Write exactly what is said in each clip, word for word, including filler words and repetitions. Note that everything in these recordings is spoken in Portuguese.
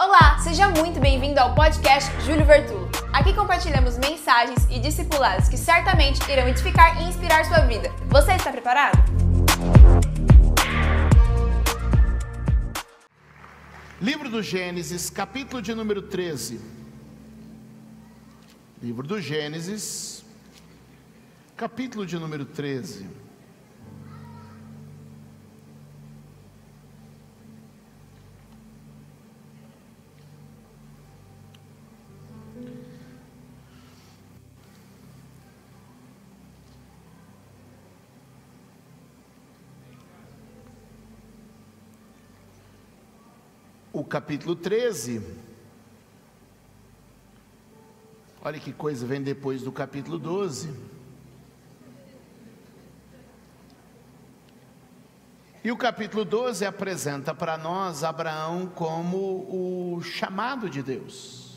Olá, seja muito bem-vindo ao podcast Júlio Vertudo. Aqui compartilhamos mensagens e discipulados que certamente irão edificar e inspirar sua vida. Você está preparado? Livro do Gênesis, capítulo de número treze. Livro do Gênesis, capítulo de número treze. O capítulo treze, olha que coisa vem depois do capítulo doze. E o capítulo doze apresenta para nós Abraão como o chamado de Deus.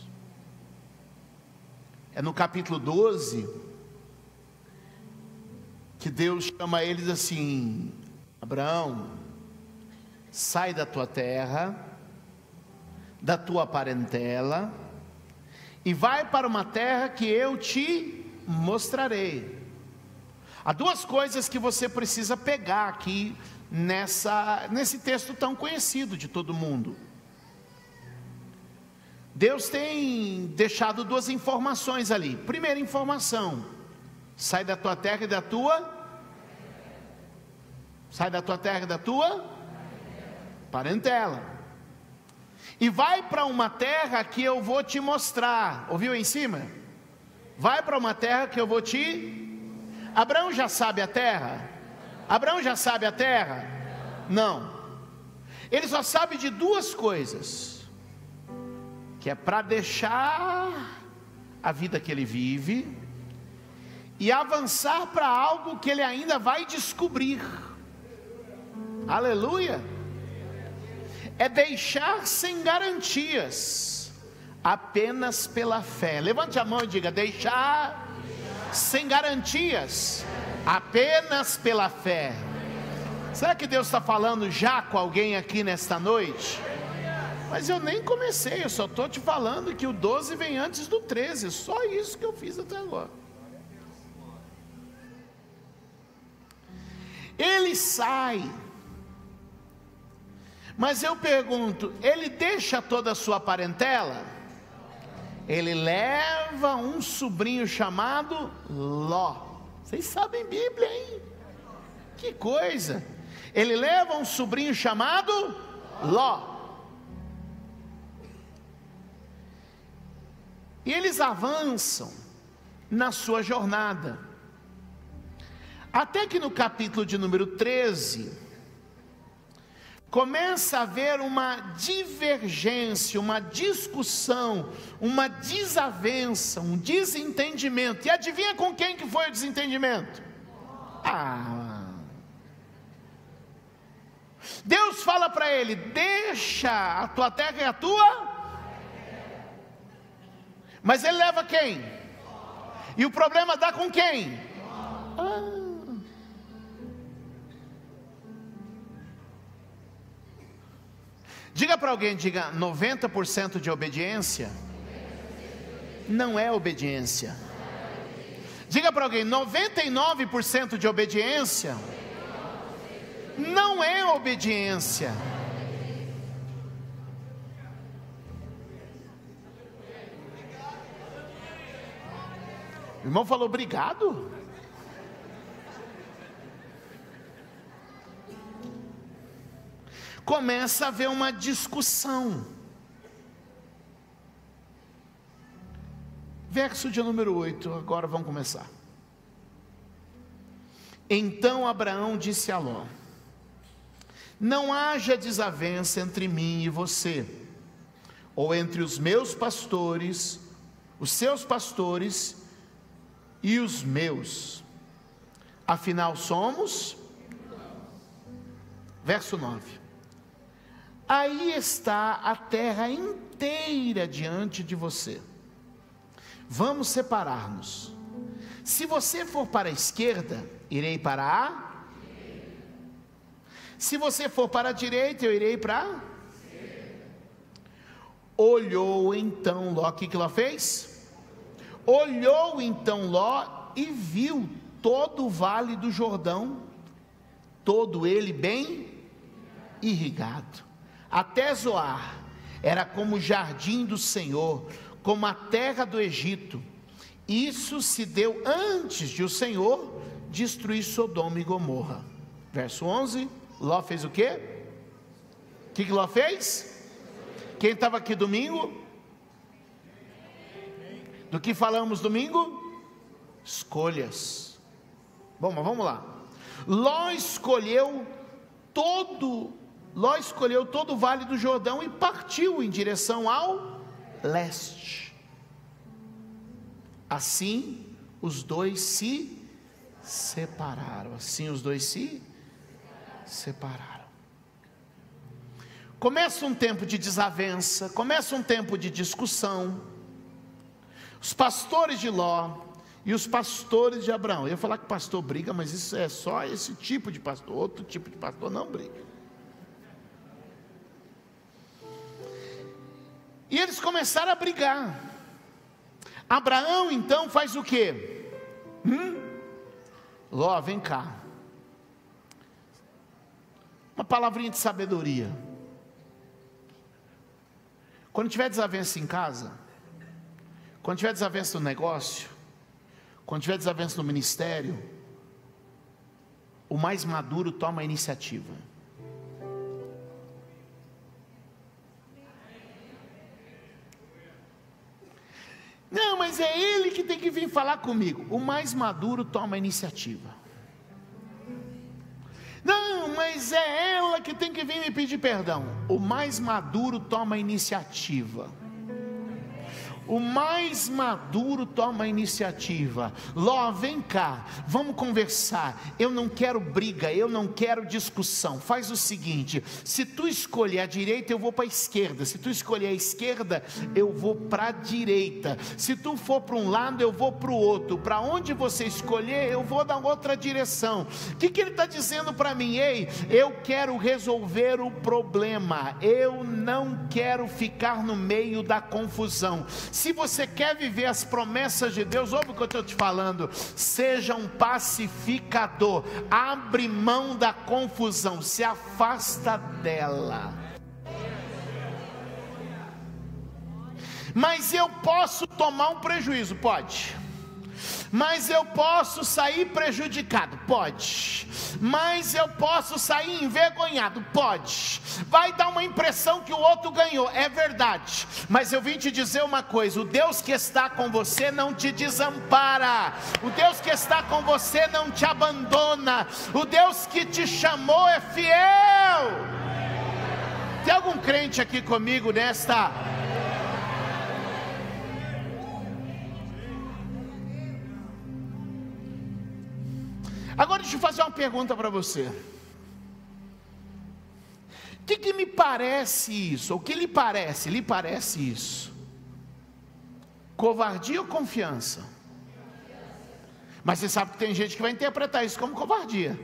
É no capítulo doze que Deus chama eles assim: Abraão, sai da tua terra, da tua parentela, e vai para uma terra que eu te mostrarei. Há duas coisas que você precisa pegar aqui nessa, nesse texto tão conhecido de todo mundo. Deus tem deixado duas informações ali. Primeira informação: sai da tua terra e da tua sai da tua terra e da tua parentela, e vai para uma terra que eu vou te mostrar. Ouviu em cima? Vai para uma terra que eu vou te... Abraão já sabe a terra? Abraão já sabe a terra? Não. Ele só sabe de duas coisas. Que é para deixar a vida que ele vive e avançar para algo que ele ainda vai descobrir. Aleluia! É deixar sem garantias, apenas pela fé. Levante a mão e diga: deixar sem garantias, apenas pela fé. Será que Deus está falando já com alguém aqui nesta noite? Mas eu nem comecei, eu só estou te falando que o doze vem antes do treze, só isso que eu fiz até agora. Ele sai. Mas eu pergunto, ele deixa toda a sua parentela? Ele leva um sobrinho chamado Ló. Vocês sabem Bíblia, hein? Que coisa! Ele leva um sobrinho chamado Ló. E eles avançam na sua jornada. Até que no capítulo de número treze... começa a haver uma divergência, uma discussão, uma desavença, um desentendimento. E adivinha com quem que foi o desentendimento? Ah. Deus fala para ele: deixa a tua terra e a tua. Mas ele leva quem? E o problema dá com quem? Ah. Diga para alguém, diga: noventa por cento de obediência não é obediência. Diga para alguém: noventa e nove por cento de obediência não é obediência. O irmão falou: obrigado. Começa a haver uma discussão. Verso de número oito, agora vamos começar. Então Abraão disse a Ló: não haja desavença entre mim e você, ou entre os meus pastores, os seus pastores e os meus. Afinal somos... Verso nove: aí está a terra inteira diante de você. Vamos separar-nos. Se você for para a esquerda, irei para a... se você for para a direita, eu irei para a... Olhou então Ló, o que que Ló fez? Olhou então Ló e viu todo o vale do Jordão, todo ele bem irrigado, até Zoar, era como o jardim do Senhor, como a terra do Egito. Isso se deu antes de o Senhor destruir Sodoma e Gomorra. Verso onze, Ló fez o quê? O que que Ló fez? Quem estava aqui domingo? Do que falamos domingo? Escolhas. Bom, mas vamos lá. Ló escolheu todo, Ló escolheu todo o vale do Jordão e partiu em direção ao leste. Assim os dois se separaram. Assim os dois se separaram. Começa um tempo de desavença, começa um tempo de discussão. Os pastores de Ló e os pastores de Abraão. Eu ia falar que pastor briga, mas isso é só esse tipo de pastor. Outro tipo de pastor não briga. E eles começaram a brigar. Abraão então faz o quê? Hum? Ló, vem cá. Uma palavrinha de sabedoria. Quando tiver desavença em casa, quando tiver desavença no negócio, quando tiver desavença no ministério, o mais maduro toma a iniciativa. Não, mas é ele que tem que vir falar comigo. O mais maduro toma a iniciativa. Não, mas é ela que tem que vir me pedir perdão. O mais maduro toma a iniciativa. O mais maduro toma a iniciativa. Ló, vem cá, vamos conversar. Eu não quero briga, eu não quero discussão. Faz o seguinte: se tu escolher a direita, eu vou para a esquerda. Se tu escolher a esquerda, eu vou para a direita. Se tu for para um lado, eu vou para o outro. Para onde você escolher, eu vou na outra direção. O que que ele está dizendo para mim? Ei, eu quero resolver o problema. Eu não quero ficar no meio da confusão. Se você quer viver as promessas de Deus, ouve o que eu estou te falando, seja um pacificador, abre mão da confusão, se afasta dela. Mas eu posso tomar um prejuízo? Pode. Mas eu posso sair prejudicado? Pode. Mas eu posso sair envergonhado? Pode. Vai dar uma impressão que o outro ganhou, é verdade. Mas eu vim te dizer uma coisa: o Deus que está com você não te desampara. O Deus que está com você não te abandona. O Deus que te chamou é fiel. Tem algum crente aqui comigo nesta... Agora deixa eu fazer uma pergunta para você. O que que me parece isso? O que lhe parece? Lhe parece isso? Covardia ou confiança? Mas você sabe que tem gente que vai interpretar isso como covardia.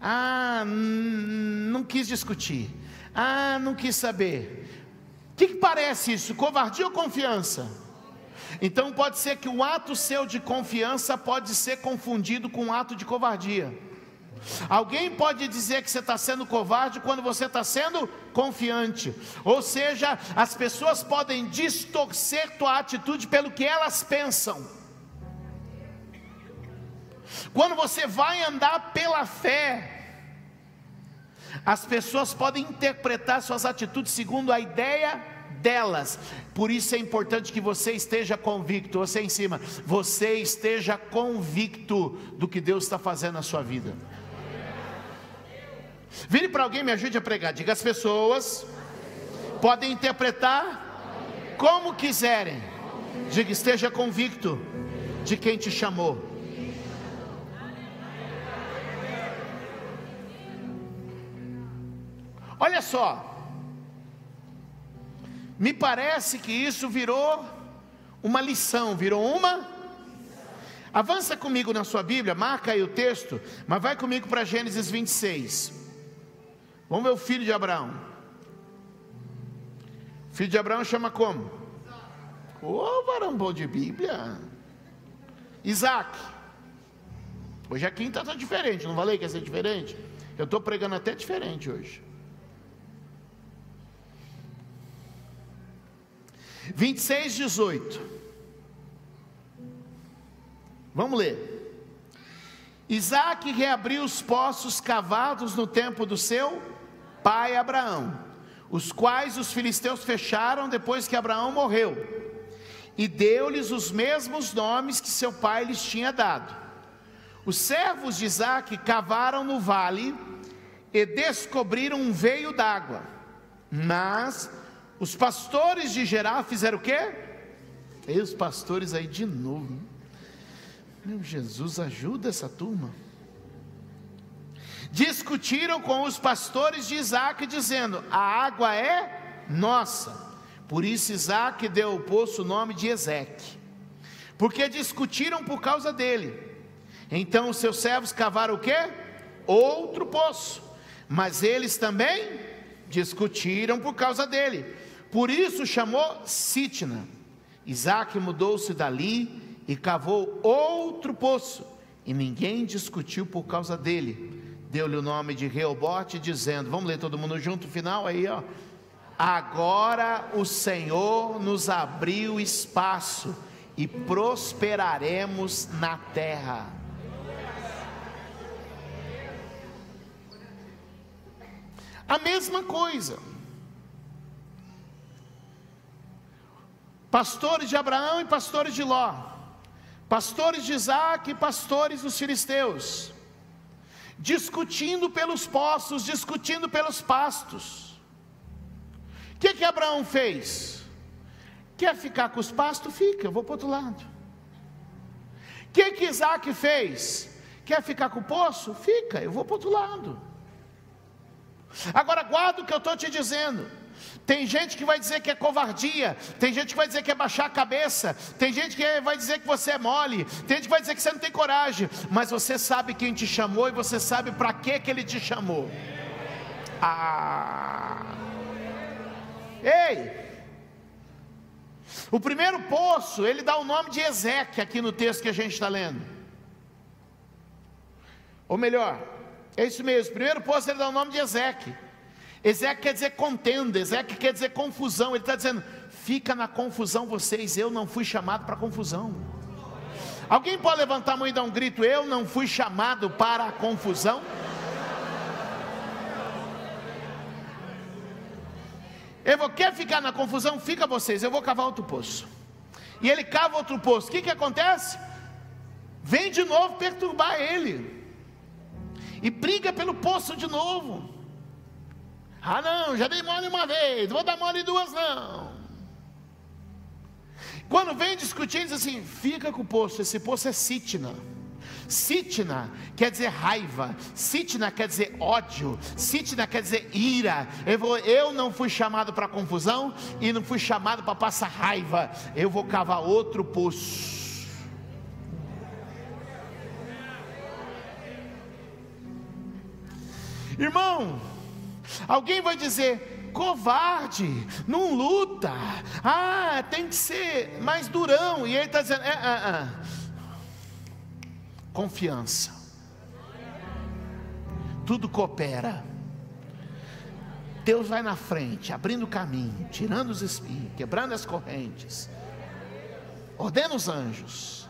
Ah, não quis discutir. Ah, não quis saber. O que que parece isso? Covardia ou confiança? Então pode ser que o ato seu de confiança pode ser confundido com um ato de covardia. Alguém pode dizer que você está sendo covarde quando você está sendo confiante. Ou seja, as pessoas podem distorcer tua atitude pelo que elas pensam. Quando você vai andar pela fé, as pessoas podem interpretar suas atitudes segundo a ideia delas. Por isso é importante que você esteja convicto, você em cima, você esteja convicto do que Deus está fazendo na sua vida. Vire para alguém, me ajude a pregar, diga: as pessoas podem interpretar como quiserem, diga: esteja convicto de quem te chamou. Olha só, me parece que isso virou uma lição, virou uma... Avança comigo na sua Bíblia, marca aí o texto, mas vai comigo para Gênesis vinte e seis. Vamos ver o filho de Abraão. Filho de Abraão chama como? Ô, varão bom de Bíblia. Isaac. Hoje a quinta está diferente, não falei que ia ser diferente? Eu estou pregando até diferente hoje. vinte e seis, dezoito. Vamos ler. Isaac reabriu os poços cavados no tempo do seu pai Abraão, os quais os filisteus fecharam depois que Abraão morreu, e deu-lhes os mesmos nomes que seu pai lhes tinha dado. Os servos de Isaac cavaram no vale e descobriram um veio d'água, mas os pastores de Gerar fizeram o quê? E os pastores aí de novo. Meu Jesus, ajuda essa turma. Discutiram com os pastores de Isaac, dizendo: a água é nossa. Por isso Isaac deu ao poço o nome de Ezequiel, porque discutiram por causa dele. Então os seus servos cavaram o quê? Outro poço, mas eles também discutiram por causa dele. Por isso chamou Sitna. Isaac mudou-se dali e cavou outro poço, e ninguém discutiu por causa dele. Deu-lhe o nome de Reobote, dizendo, vamos ler todo mundo junto, final aí, ó. Agora o Senhor nos abriu espaço e prosperaremos na terra. A mesma coisa. Pastores de Abraão e pastores de Ló, pastores de Isaac e pastores dos filisteus, discutindo pelos poços, discutindo pelos pastos. O que que Abraão fez? Quer ficar com os pastos? Fica, eu vou para o outro lado. O que que Isaac fez? Quer ficar com o poço? Fica, eu vou para o outro lado. Agora guarda o que eu estou te dizendo. Tem gente que vai dizer que é covardia, tem gente que vai dizer que é baixar a cabeça, tem gente que vai dizer que você é mole, tem gente que vai dizer que você não tem coragem, mas você sabe quem te chamou e você sabe para que que ele te chamou. Ah. Ei! O primeiro poço, ele dá o nome de Ezequiel aqui no texto que a gente está lendo. Ou melhor, é isso mesmo, o primeiro poço ele dá o nome de Ezequiel. Ezequiel quer dizer contenda, Ezequiel quer dizer confusão. Ele está dizendo, fica na confusão vocês, eu não fui chamado para confusão. Alguém pode levantar a mão e dar um grito, eu não fui chamado para a confusão? Eu vou, quer ficar na confusão? Fica vocês, eu vou cavar outro poço. E ele cava outro poço, o que que acontece? Vem de novo perturbar ele, e briga pelo poço de novo. Ah não, já dei mole uma vez, não vou dar mole duas não. Quando vem discutindo, diz assim, fica com o poço, esse poço é Sitna. Sitna quer dizer raiva, Sitna quer dizer ódio, Sitna quer dizer ira. Eu, vou, eu não fui chamado para confusão e não fui chamado para passar raiva, eu vou cavar outro poço. Irmão, alguém vai dizer, covarde, não luta, ah, tem que ser mais durão, e ele está dizendo, é, é, é. Confiança, tudo coopera, Deus vai na frente, abrindo o caminho, tirando os espinhos, quebrando as correntes, ordena os anjos,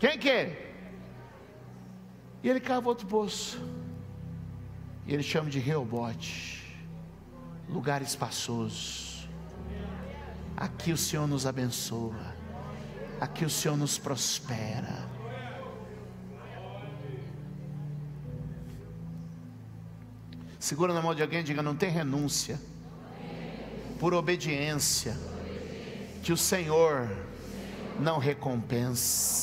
quem quer? E ele cava outro poço. Ele chama de Reobote, lugar espaçoso. Aqui o Senhor nos abençoa, aqui o Senhor nos prospera. Segura na mão de alguém e diga, não tem renúncia por obediência que o Senhor não recompense.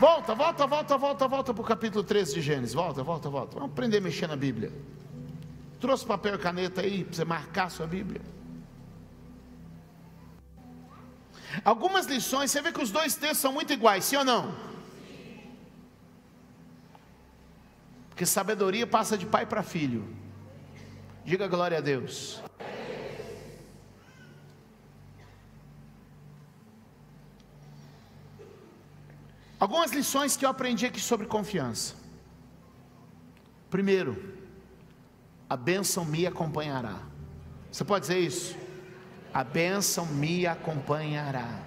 Volta, volta, volta, volta, volta para o capítulo treze de Gênesis, volta, volta, volta, vamos aprender a mexer na Bíblia. Trouxe papel e caneta aí, para você marcar a sua Bíblia. Algumas lições, você vê que os dois textos são muito iguais, sim ou não? Porque sabedoria passa de pai para filho. Diga glória a Deus. Algumas lições que eu aprendi aqui sobre confiança. Primeiro, a bênção me acompanhará. Você pode dizer isso? A bênção me acompanhará.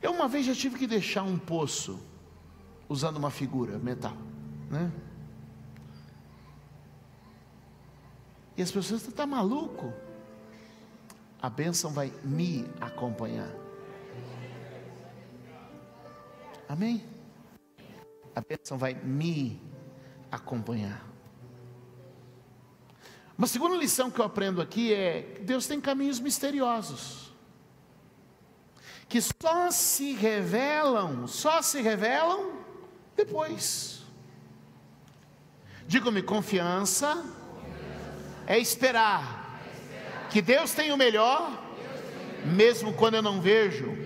Eu uma vez já tive que deixar um poço, usando uma figura, metal, né? E as pessoas estão, tá maluco? A bênção vai me acompanhar. Amém? A bênção vai me acompanhar. Uma segunda lição que eu aprendo aqui é que Deus tem caminhos misteriosos, que só se revelam, só se revelam depois. Diga-me, confiança, confiança é esperar que Deus tem o melhor, mesmo quando eu não vejo.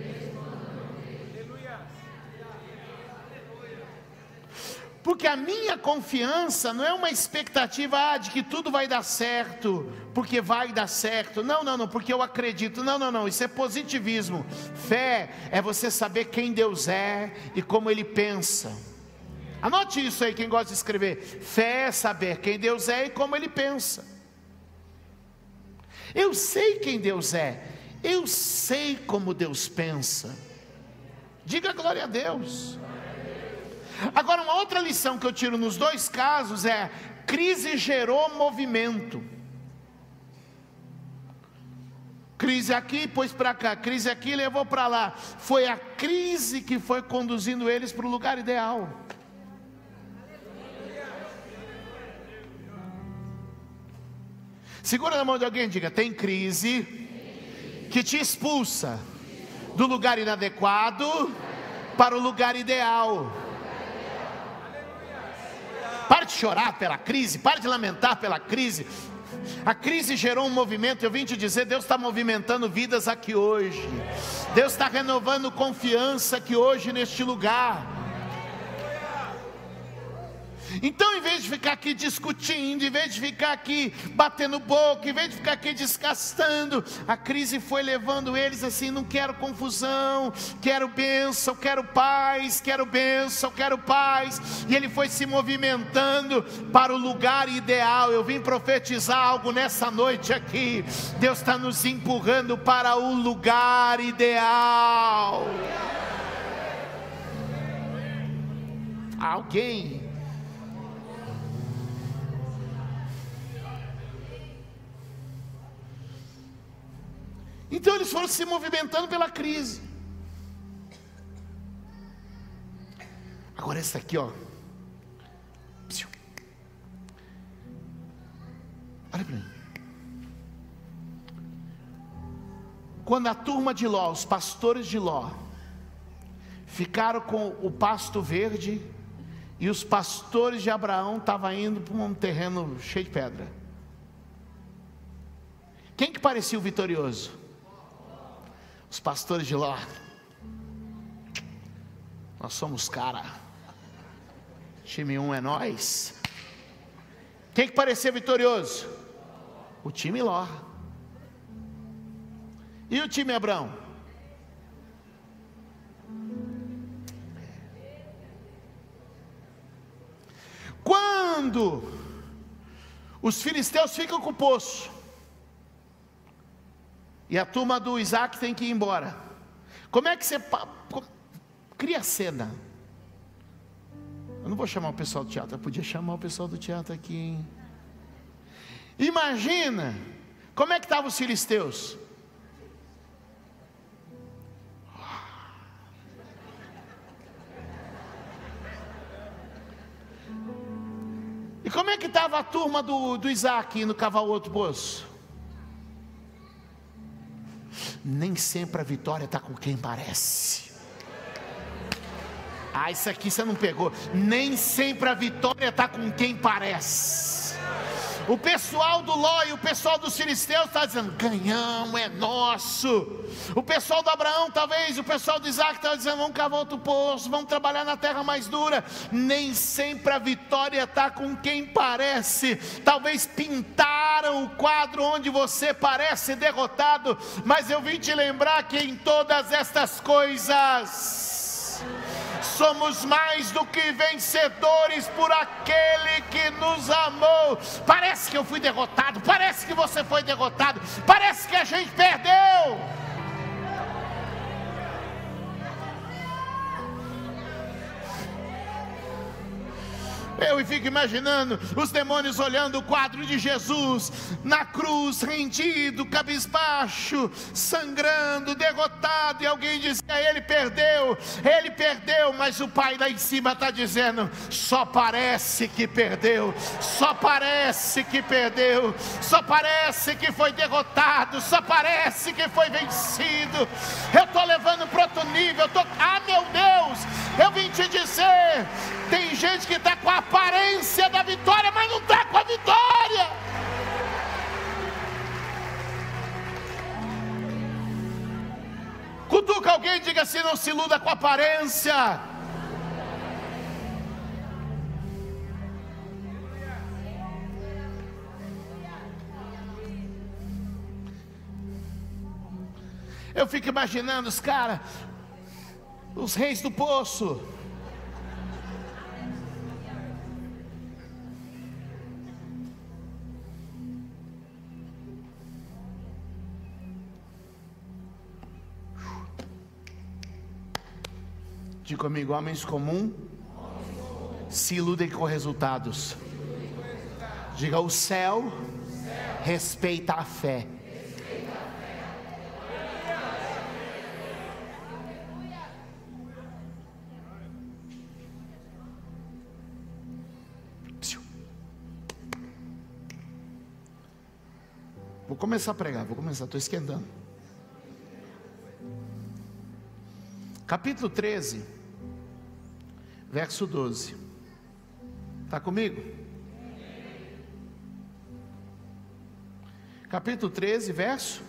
Porque a minha confiança não é uma expectativa ah, de que tudo vai dar certo, porque vai dar certo, não, não, não, porque eu acredito, não, não, não, isso é positivismo. Fé é você saber quem Deus é e como Ele pensa. Anote isso aí, quem gosta de escrever, fé é saber quem Deus é e como Ele pensa. Eu sei quem Deus é, eu sei como Deus pensa. Diga glória a Deus. Agora, uma outra lição que eu tiro nos dois casos é: crise gerou movimento. Crise aqui, pôs para cá, crise aqui, levou para lá. Foi a crise que foi conduzindo eles para o lugar ideal. Segura na mão de alguém e diga, tem crise que te expulsa do lugar inadequado para o lugar ideal. Pare de chorar pela crise, pare de lamentar pela crise. A crise gerou um movimento. Eu vim te dizer, Deus está movimentando vidas aqui hoje. Deus está renovando confiança aqui hoje neste lugar. Então, em vez de ficar aqui discutindo, em vez de ficar aqui batendo boca, em vez de ficar aqui desgastando, a crise foi levando eles assim, não quero confusão, quero bênção, quero paz, quero bênção, quero paz. E ele foi se movimentando para o lugar ideal. Eu vim profetizar algo nessa noite aqui. Deus está nos empurrando para o lugar ideal. Alguém... Então eles foram se movimentando pela crise. Agora essa aqui, ó. Olha para mim. Quando a turma de Ló, os pastores de Ló, ficaram com o pasto verde, e os pastores de Abraão estavam indo para um terreno cheio de pedra, quem que parecia o vitorioso? Os pastores de Ló. Nós somos cara. Time um é nós. Quem que parecia vitorioso? O time Ló. E o time Abraão? Quando os filisteus ficam com o poço e a turma do Isaac tem que ir embora, como é que você cria cena? Eu não vou chamar o pessoal do teatro. Eu podia chamar o pessoal do teatro aqui, hein? Imagina como é que estavam os filisteus. E como é que estava a turma do, do Isaac indo cavar o outro poço? Nem sempre a vitória está com quem parece. Ah, isso aqui você não pegou. Nem sempre a vitória está com quem parece. O pessoal do Ló e o pessoal dos filisteus está dizendo: ganhamos, é nosso. O pessoal do Abraão, talvez, o pessoal de Isaac está dizendo: vamos cavar outro poço, vamos trabalhar na terra mais dura. Nem sempre a vitória está com quem parece. Talvez pintaram o quadro onde você parece derrotado, mas eu vim te lembrar que em todas estas coisas somos mais do que vencedores por aquele que nos amou. Parece que eu fui derrotado, parece que você foi derrotado, parece que a gente perdeu. Eu fico imaginando os demônios olhando o quadro de Jesus na cruz, rendido, cabisbaixo, sangrando, derrotado, e alguém dizia: ele perdeu, ele perdeu. Mas o Pai lá em cima está dizendo: só parece que perdeu, só parece que perdeu, só parece que foi derrotado, só parece que foi vencido. Eu estou levando para outro nível, eu tô... ah meu Deus, eu vim te dizer, tem gente que está com a aparência da vitória, mas não está com a vitória. Cutuca alguém e diga assim: não se iluda com a aparência. Eu fico imaginando os caras, os reis do poço. Diga comigo: homens comuns se iludem com resultados. Diga: o céu respeita a fé. Vou começar a pregar, vou começar, estou esquentando. Capítulo treze, verso doze. Está comigo? Capítulo treze, verso.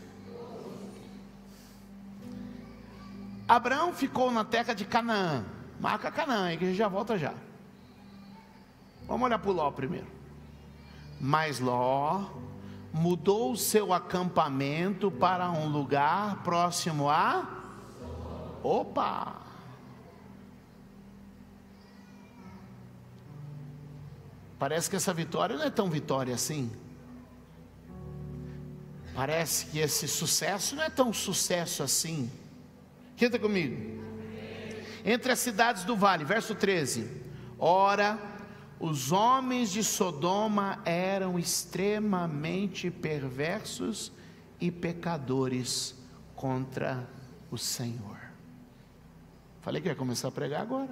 Abraão ficou na terra de Canaã. Marca Canaã, que a gente já volta já. Vamos olhar para o Ló primeiro. Mas Ló mudou o seu acampamento para um lugar próximo a... Opa! Parece que essa vitória não é tão vitória assim. Parece que esse sucesso não é tão sucesso assim. Quem está comigo? Entre as cidades do vale, verso treze. Ora, os homens de Sodoma eram extremamente perversos e pecadores contra o Senhor. Falei que ia começar a pregar agora.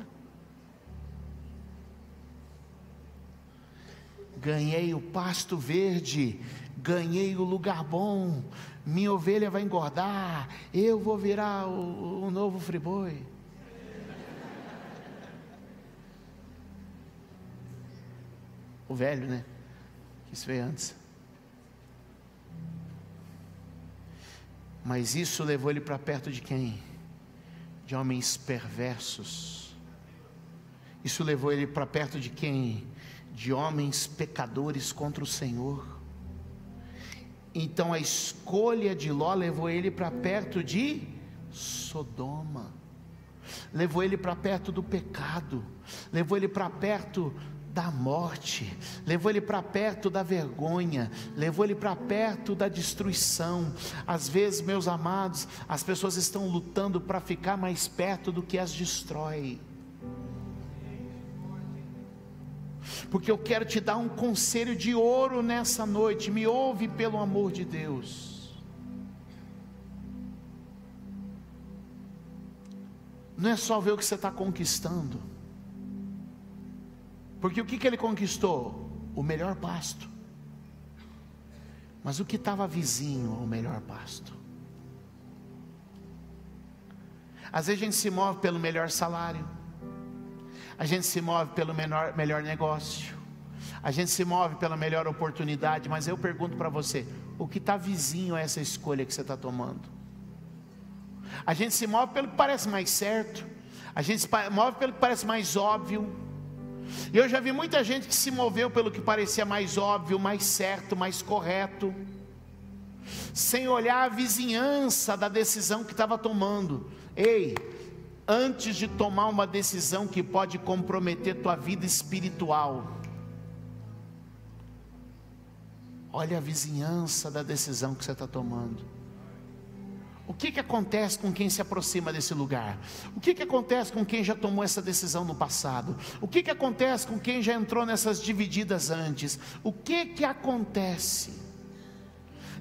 Ganhei o pasto verde, ganhei o lugar bom, minha ovelha vai engordar, eu vou virar o, o novo friboi. O velho, né? Isso veio antes. Mas isso levou ele para perto de quem? De homens perversos. Isso levou ele para perto de quem? De homens pecadores contra o Senhor. Então a escolha de Ló levou ele para perto de Sodoma, levou ele para perto do pecado, levou ele para perto da morte, levou ele para perto da vergonha, levou ele para perto da destruição. Às vezes, meus amados, as pessoas estão lutando para ficar mais perto do que as destrói. Porque eu quero te dar um conselho de ouro nessa noite. Me ouve, pelo amor de Deus. Não é só ver o que você está conquistando. Porque o que, que ele conquistou? O melhor pasto. Mas o que estava vizinho ao melhor pasto? Às vezes a gente se move pelo melhor salário, a gente se move pelo menor, melhor negócio, A gente se move pela melhor oportunidade, mas eu pergunto para você, o que está vizinho a essa escolha que você está tomando? A gente se move pelo que parece mais certo, a gente se move pelo que parece mais óbvio. E eu já vi muita gente que se moveu pelo que parecia mais óbvio, mais certo, mais correto, sem olhar a vizinhança da decisão que estava tomando. Ei, antes de tomar uma decisão que pode comprometer tua vida espiritual, olha a vizinhança da decisão que você está tomando. O que que acontece com quem se aproxima desse lugar? O que que acontece com quem já tomou essa decisão no passado? O que que acontece com quem já entrou nessas divididas antes? O que que acontece?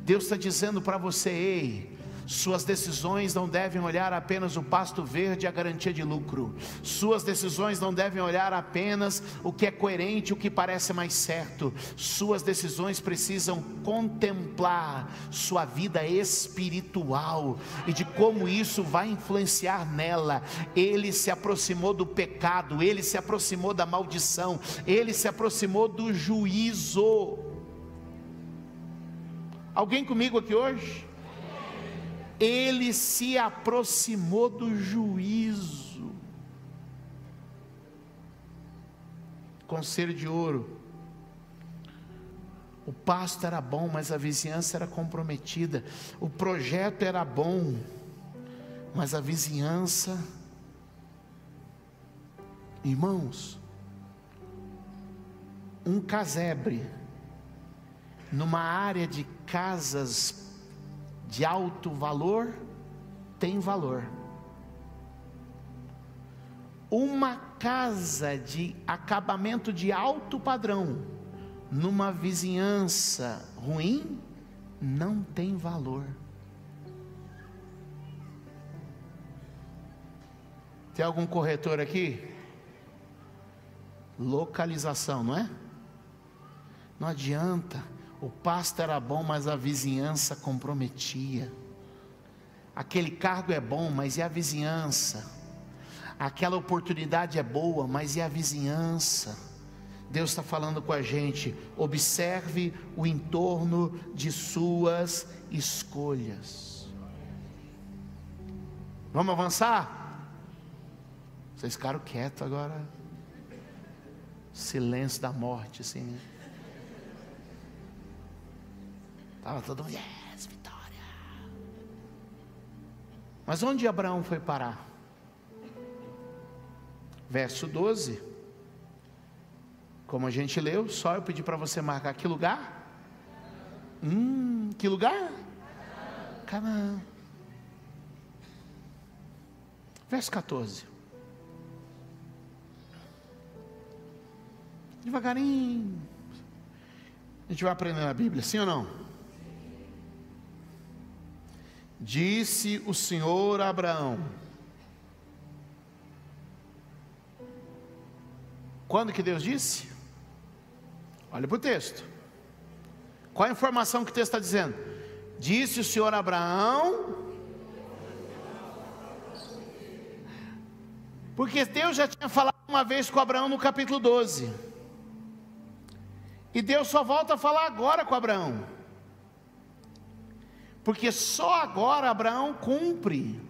Deus está dizendo para você, ei, suas decisões não devem olhar apenas o pasto verde e a garantia de lucro. Suas decisões não devem olhar apenas o que é coerente, o que parece mais certo. Suas decisões precisam contemplar sua vida espiritual e de como isso vai influenciar nela. Ele se aproximou do pecado, ele se aproximou da maldição, ele se aproximou do juízo. Alguém comigo aqui hoje? Ele se aproximou do juízo. Conselho de ouro. O pasto era bom, mas a vizinhança era comprometida. O projeto era bom, mas a vizinhança... Irmãos, um casebre numa área de casas de alto valor, tem valor. Uma casa de acabamento de alto padrão, numa vizinhança ruim, não tem valor. Tem algum corretor aqui? Localização, não é? Não adianta. O pasto era bom, mas a vizinhança comprometia. Aquele cargo é bom, mas e a vizinhança? Aquela oportunidade é boa, mas e a vizinhança? Deus está falando com a gente, observe o entorno de suas escolhas. Vamos avançar? Vocês ficaram quietos agora. Silêncio da morte, assim. Estava todo mundo, yes, vitória. Mas onde Abraão foi parar? Verso doze. Como a gente leu, só eu pedi para você marcar que lugar? Hum, que lugar? Canaã. Verso quatorze. Devagarinho. A gente vai aprendendo a Bíblia, sim ou não? Disse o Senhor a Abraão. Quando que Deus disse? Olha para o texto. Qual a informação que o texto está dizendo? Disse o Senhor a Abraão. Porque Deus já tinha falado uma vez com Abraão no capítulo doze. E Deus só volta a falar agora com Abraão. Porque só agora Abraão cumpre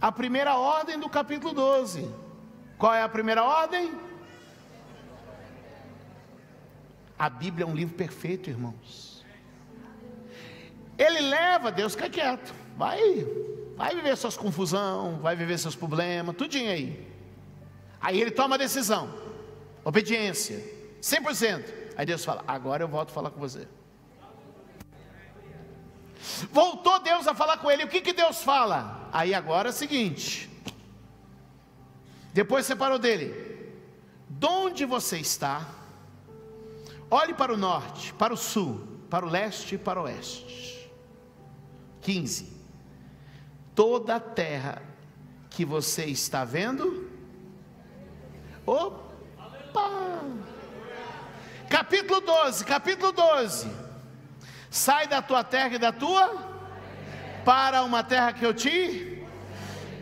a primeira ordem do capítulo doze. Qual é a primeira ordem? A Bíblia é um livro perfeito, irmãos. Ele leva, Deus fica quieto. Vai, vai viver suas confusão, vai viver seus problemas, tudinho aí. Aí ele toma a decisão. Obediência, cem por cento. Aí Deus fala, agora eu volto a falar com você. Voltou Deus a falar com ele, o que que Deus fala? Aí agora é o seguinte, depois separou dele, de onde você está, olhe para o norte, para o sul, para o leste e para o oeste. quinze, toda a terra que você está vendo, opa, capítulo doze, capítulo doze, sai da tua terra e da tua, para uma terra que eu te,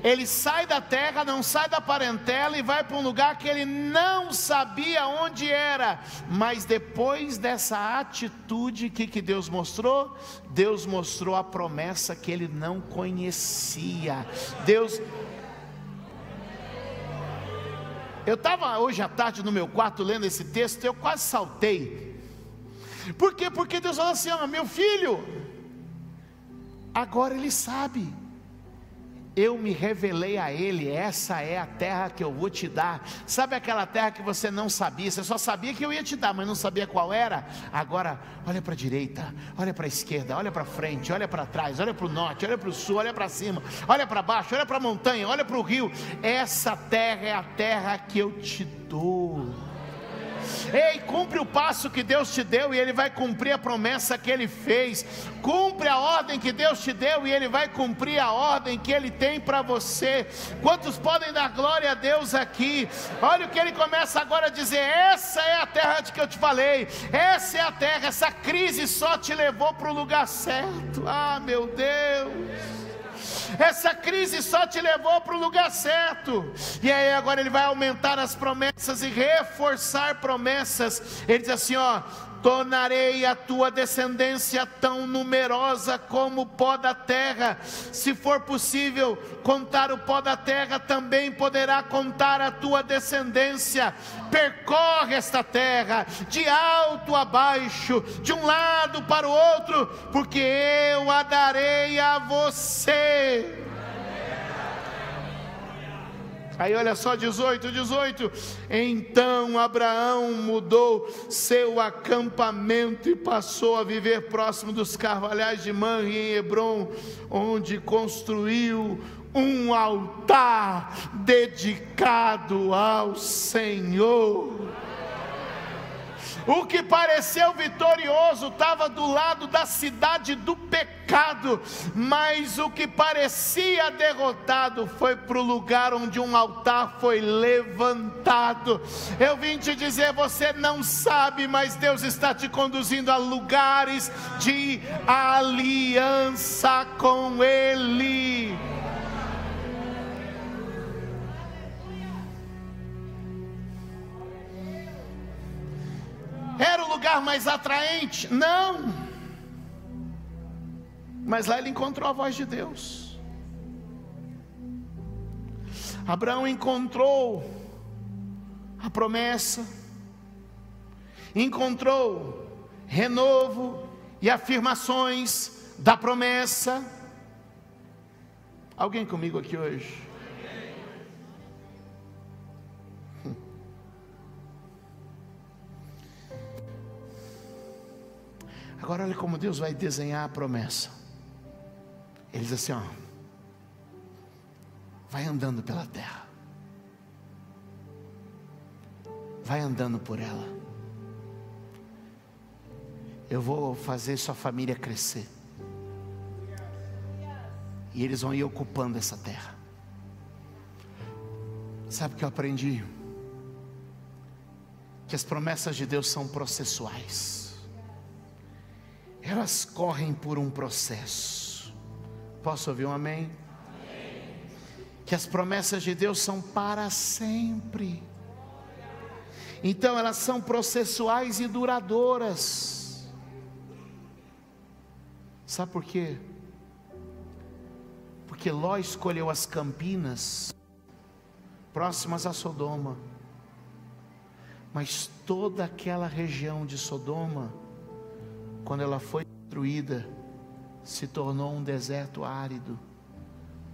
ele sai da terra, não sai da parentela e vai para um lugar que ele não sabia onde era. Mas depois dessa atitude, o que, que Deus mostrou? Deus mostrou a promessa que ele não conhecia. Deus... Eu estava hoje à tarde no meu quarto lendo esse texto, eu quase saltei. Por quê? Porque Deus falou assim: ó, meu filho, agora ele sabe, eu me revelei a ele, essa é a terra que eu vou te dar. Sabe aquela terra que você não sabia, você só sabia que eu ia te dar, mas não sabia qual era? Agora, olha para a direita, olha para a esquerda, olha para frente, olha para trás, olha para o norte, olha para o sul, olha para cima, olha para baixo, olha para a montanha, olha para o rio. Essa terra é a terra que eu te dou. Ei, cumpre o passo que Deus te deu e Ele vai cumprir a promessa que Ele fez. Cumpre a ordem que Deus te deu e Ele vai cumprir a ordem que Ele tem para você. Quantos podem dar glória a Deus aqui? Olha o que Ele começa agora a dizer: essa é a terra de que eu te falei, essa é a terra, essa crise só te levou para o lugar certo. Ah, meu Deus, essa crise só te levou para o lugar certo. E aí agora ele vai aumentar as promessas e reforçar promessas. Ele diz assim, ó: tornarei a tua descendência tão numerosa como o pó da terra. Se for possível contar o pó da terra, também poderá contar a tua descendência. Percorre esta terra de alto a baixo, de um lado para o outro, porque eu a darei a você. Aí olha só, dezoito, dezoito. Então Abraão mudou seu acampamento e passou a viver próximo dos carvalhais de Manre em Hebrom, onde construiu um altar dedicado ao Senhor. O que pareceu vitorioso estava do lado da cidade do pecado, mas o que parecia derrotado foi para o lugar onde um altar foi levantado. Eu vim te dizer, você não sabe, mas Deus está te conduzindo a lugares de aliança com Ele. Era o lugar mais atraente? Não. Mas lá ele encontrou a voz de Deus. Abraão encontrou a promessa, encontrou renovo e afirmações da promessa. Alguém comigo aqui hoje? Agora olha como Deus vai desenhar a promessa. Ele diz assim, ó: vai andando pela terra, vai andando por ela, eu vou fazer sua família crescer, e eles vão ir ocupando essa terra. Sabe o que eu aprendi? Que as promessas de Deus são processuais. Elas correm por um processo. Posso ouvir um amém? Amém. Que as promessas de Deus são para sempre. Então elas são processuais e duradouras. Sabe por quê? Porque Ló escolheu as campinas próximas a Sodoma. Mas toda aquela região de Sodoma, quando ela foi destruída, se tornou um deserto árido.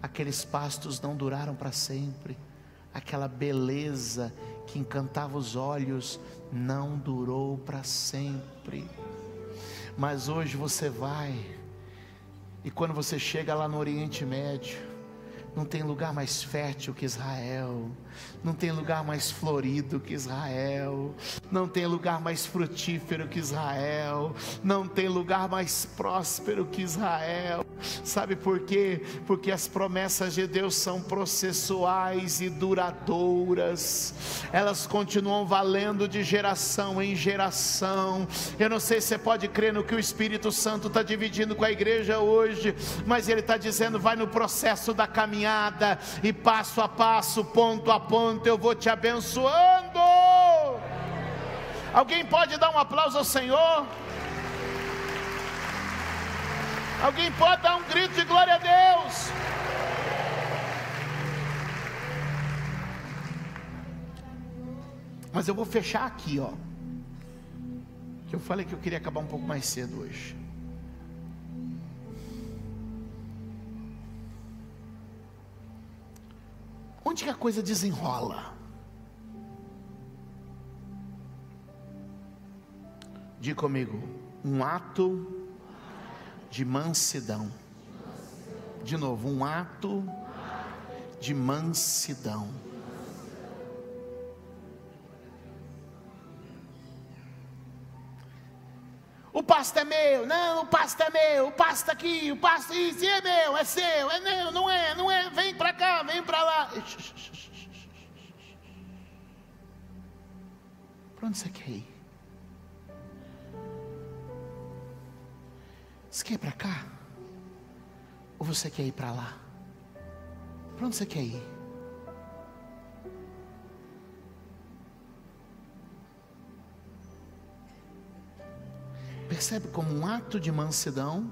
Aqueles pastos não duraram para sempre. Aquela beleza que encantava os olhos não durou para sempre. Mas hoje você vai, e quando você chega lá no Oriente Médio, não tem lugar mais fértil que Israel, não tem lugar mais florido que Israel, não tem lugar mais frutífero que Israel, não tem lugar mais próspero que Israel. Sabe por quê? Porque as promessas de Deus são processuais e duradouras. Elas continuam valendo de geração em geração. Eu não sei se você pode crer no que o Espírito Santo está dividindo com a igreja hoje, mas Ele está dizendo: vai no processo da caminhada, caminhada, e passo a passo, ponto a ponto, eu vou te abençoando. Alguém pode dar um aplauso ao Senhor? Alguém pode dar um grito de glória a Deus? Mas eu vou fechar aqui, ó. Que eu falei que eu queria acabar um pouco mais cedo hoje. Onde que a coisa desenrola? Diga comigo, um ato de mansidão. De novo, um ato de mansidão. O pasto é meu, não, o pasto é meu, o pasto aqui, o pasto isso, é meu, é seu, é meu, não é, não é, vem para cá, vem para lá. Para onde você quer ir? Você quer ir para cá? Ou você quer ir para lá? Para onde você quer ir? Percebe como um ato de mansidão.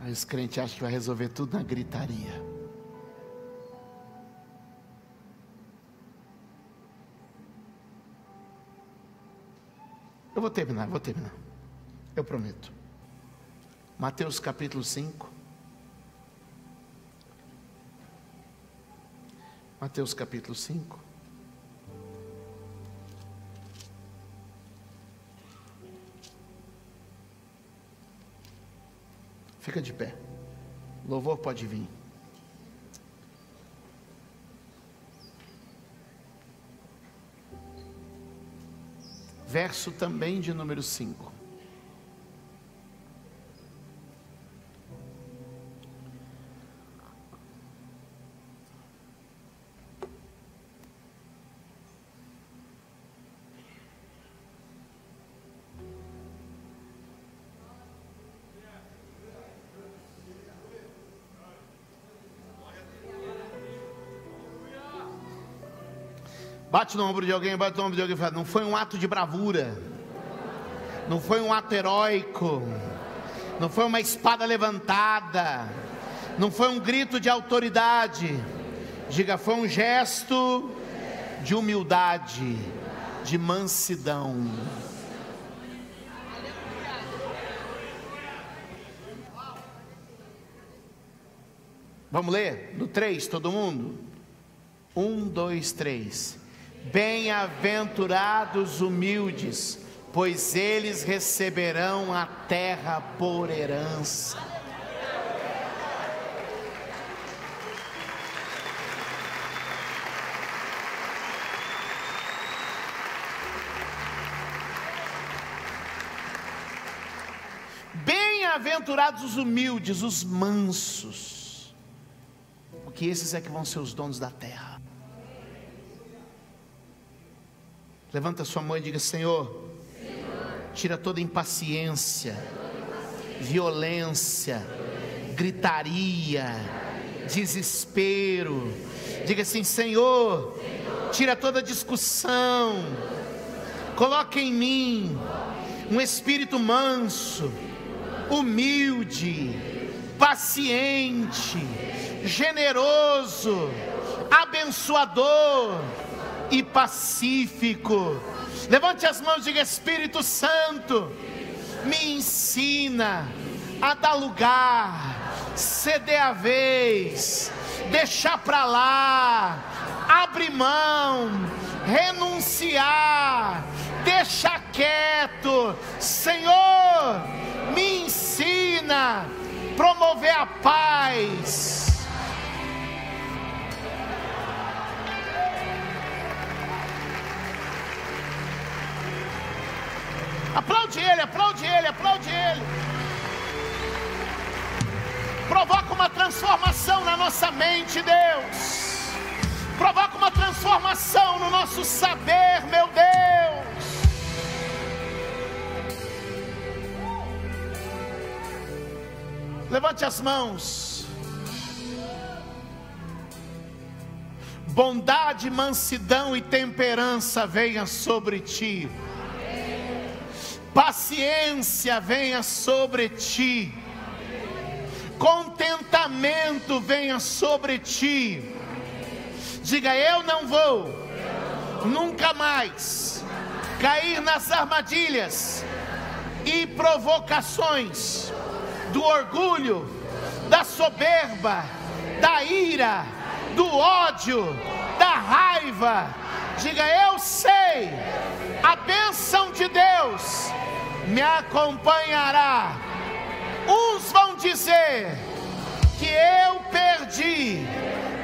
Aí os crentes acham que vai resolver tudo na gritaria. Eu vou terminar, vou terminar. Eu prometo. Mateus capítulo cinco. Mateus capítulo cinco. Fica de pé, louvor pode vir. Verso também de número cinco. Bate no ombro de alguém, bate no ombro de alguém e fala, não foi um ato de bravura, não foi um ato heróico, não foi uma espada levantada, não foi um grito de autoridade, diga, foi um gesto de humildade, de mansidão. Vamos ler? Do três, todo mundo? Um, dois, três... Bem-aventurados humildes, pois eles receberão a terra por herança. Bem-aventurados os humildes, os mansos, porque esses é que vão ser os donos da terra. Levanta sua mão e diga, Senhor, Senhor, tira toda impaciência, violência, gritaria, desespero. Diga assim, Senhor, tira toda discussão, coloca em mim um espírito manso, humilde, paciente, generoso, abençoador e pacífico. Levante as mãos e diga, Espírito Santo, me ensina a dar lugar, ceder a vez, deixar para lá, abrir mão, renunciar, deixar quieto. Senhor, me ensina a promover a paz. Aplaude ele, aplaude ele, aplaude ele. Provoca uma transformação na nossa mente, Deus. Provoca uma transformação no nosso saber, meu Deus. Levante as mãos. Bondade, mansidão e temperança venha sobre ti. Paciência venha sobre ti. Contentamento venha sobre ti. Diga: eu não vou nunca mais cair nas armadilhas e provocações do orgulho, da soberba, da ira, do ódio, da raiva. Diga: eu sei, a bênção de Deus me acompanhará. Uns vão dizer que eu perdi,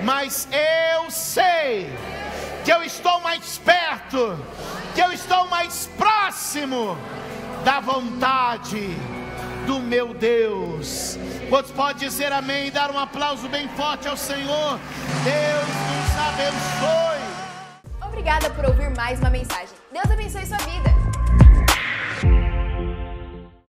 mas eu sei que eu estou mais perto, que eu estou mais próximo da vontade do meu Deus. Quantos pode dizer amém e dar um aplauso bem forte ao Senhor? Deus nos abençoe. Obrigada por ouvir mais uma mensagem. Deus abençoe sua vida.